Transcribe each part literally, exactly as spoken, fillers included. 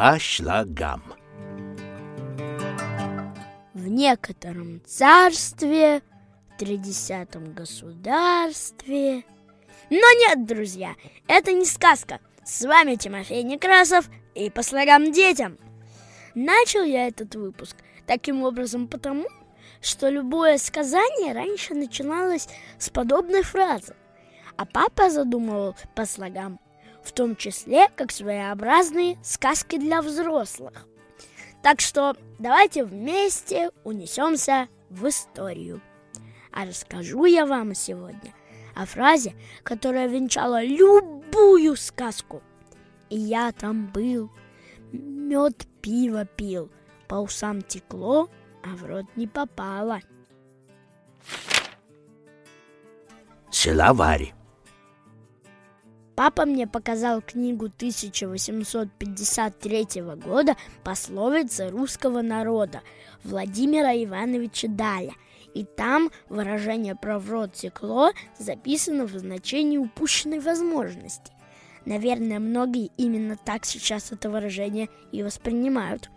по шлагам. В некотором царстве, в тридесятом государстве... Но нет, друзья, это не сказка. С вами Тимофей Некрасов и по слогам детям. Начал я этот выпуск таким образом потому, что любое сказание раньше начиналось с подобной фразы. А папа задумывал по слогам, в том числе как своеобразные сказки для взрослых. Так что давайте вместе унесемся в историю. А расскажу я вам сегодня о фразе, которая венчала любую сказку. И я там был, мед пиво пил, по усам текло, а в рот не попало. Словарь. Папа мне показал книгу тысяча восемьсот пятьдесят третьего года «Пословицы русского народа» Владимира Ивановича Даля. И там выражение «про в рот текло» записано в значении упущенной возможности. Наверное, многие именно так сейчас это выражение и воспринимают.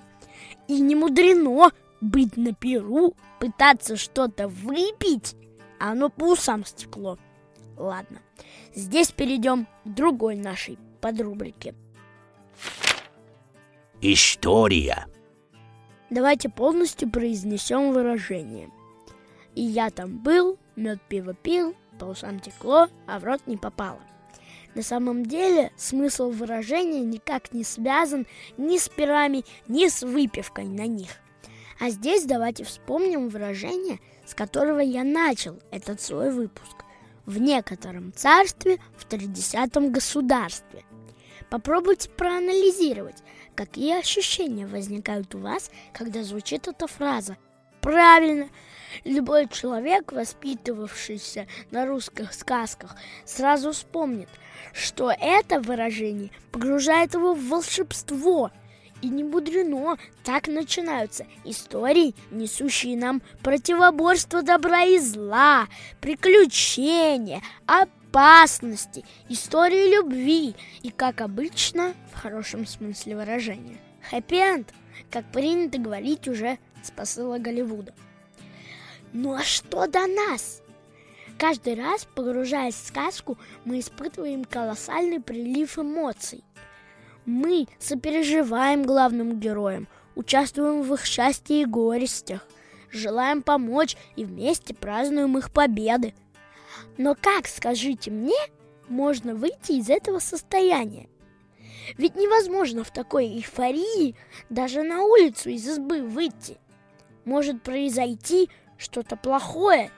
И не мудрено быть на перу, пытаться что-то выпить, а оно по усам стекло. Ладно, здесь перейдем к другой нашей подрубрике. История. Давайте полностью произнесем выражение. И я там был, мед пиво пил, по усам текло, а в рот не попало. На самом деле смысл выражения никак не связан ни с пирами, ни с выпивкой на них. А здесь давайте вспомним выражение, с которого я начал этот свой выпуск. В некотором царстве, в тридесятом государстве. Попробуйте проанализировать, какие ощущения возникают у вас, когда звучит эта фраза. Правильно, любой человек, воспитывавшийся на русских сказках, сразу вспомнит, что это выражение погружает его в волшебство. И не мудрено, так начинаются истории, несущие нам противоборство добра и зла, приключения, опасности, истории любви и, как обычно, в хорошем смысле выражения, хэппи-энд, как принято говорить уже с посыла Голливуда. Ну а что до нас? Каждый раз, погружаясь в сказку, мы испытываем колоссальный прилив эмоций. Мы сопереживаем главным героям, участвуем в их счастье и горестях, желаем помочь и вместе празднуем их победы. Но как, скажите мне, можно выйти из этого состояния? Ведь невозможно в такой эйфории даже на улицу из избы выйти. Может произойти что-то плохое,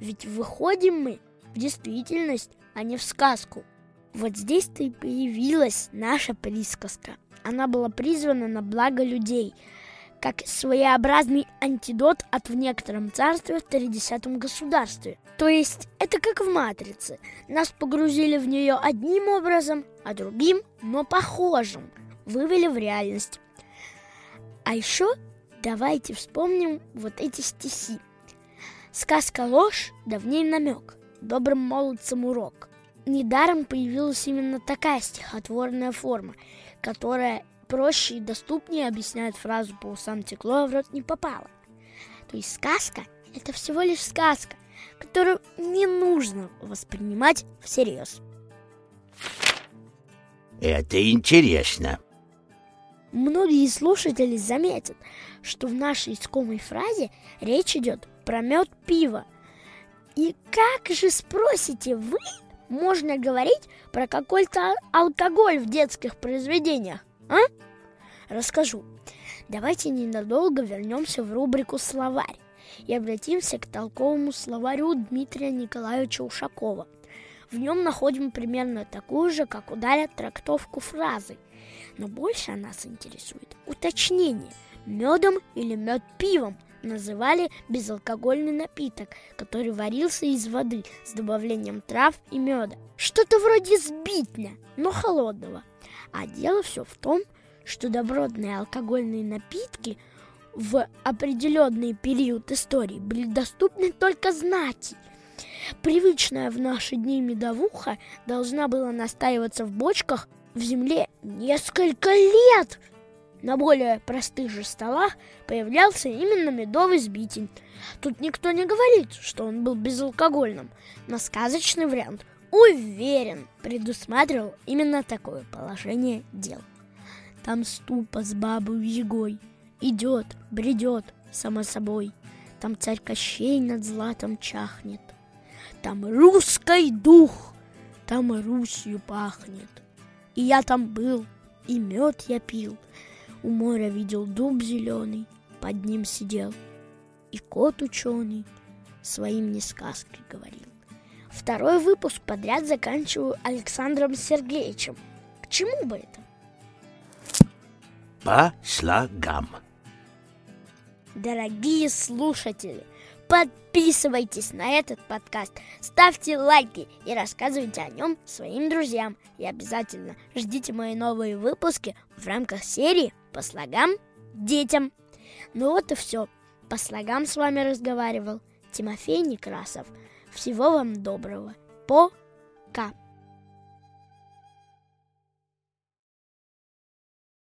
ведь выходим мы в действительность, а не в сказку. Вот здесь-то и появилась наша присказка. Она была призвана на благо людей, как своеобразный антидот от «в некотором царстве, в тридесятом государстве». То есть это как в «Матрице». Нас погрузили в нее одним образом, а другим, но похожим, вывели в реальность. А еще давайте вспомним вот эти стихи. «Сказка ложь, да в ней намек, добрым молодцам урок». Недаром появилась именно такая стихотворная форма, которая проще и доступнее объясняет фразу «по усам текло, а в рот не попало». То есть сказка – это всего лишь сказка, которую не нужно воспринимать всерьез. Это интересно. Многие слушатели заметят, что в нашей искомой фразе речь идет про мед пива. И как же, спросите вы, можно говорить про какой-то алкоголь в детских произведениях, а? Расскажу. Давайте ненадолго вернемся в рубрику «Словарь» и обратимся к толковому словарю Дмитрия Николаевича Ушакова. В нем находим примерно такую же, как у Даля, трактовку фразы. Но больше нас интересует уточнение. Медом или мед пивом называли безалкогольный напиток, который варился из воды с добавлением трав и меда. Что-то вроде сбитня, но холодного. А дело все в том, что добротные алкогольные напитки в определенный период истории были доступны только знати. Привычная в наши дни медовуха должна была настаиваться в бочках в земле несколько лет. На более простых же столах появлялся именно медовый сбитень. Тут никто не говорит, что он был безалкогольным, но сказочный вариант, уверен, предусматривал именно такое положение дел. Там ступа с бабой-ягой идет, бредет, само собой. Там царь Кощей над златом чахнет. Там русский дух, там Русью пахнет. И я там был, и мед я пил. У моря видел дуб зеленый, под ним сидел. И кот ученый своим мне сказки говорил. Второй выпуск подряд заканчиваю Александром Сергеевичем. К чему бы это? По слогам. Дорогие слушатели, подписывайтесь на этот подкаст, ставьте лайки и рассказывайте о нем своим друзьям. И обязательно ждите мои новые выпуски в рамках серии «По слогам детям». Ну вот и все. По слогам с вами разговаривал Тимофей Некрасов. Всего вам доброго. Пока.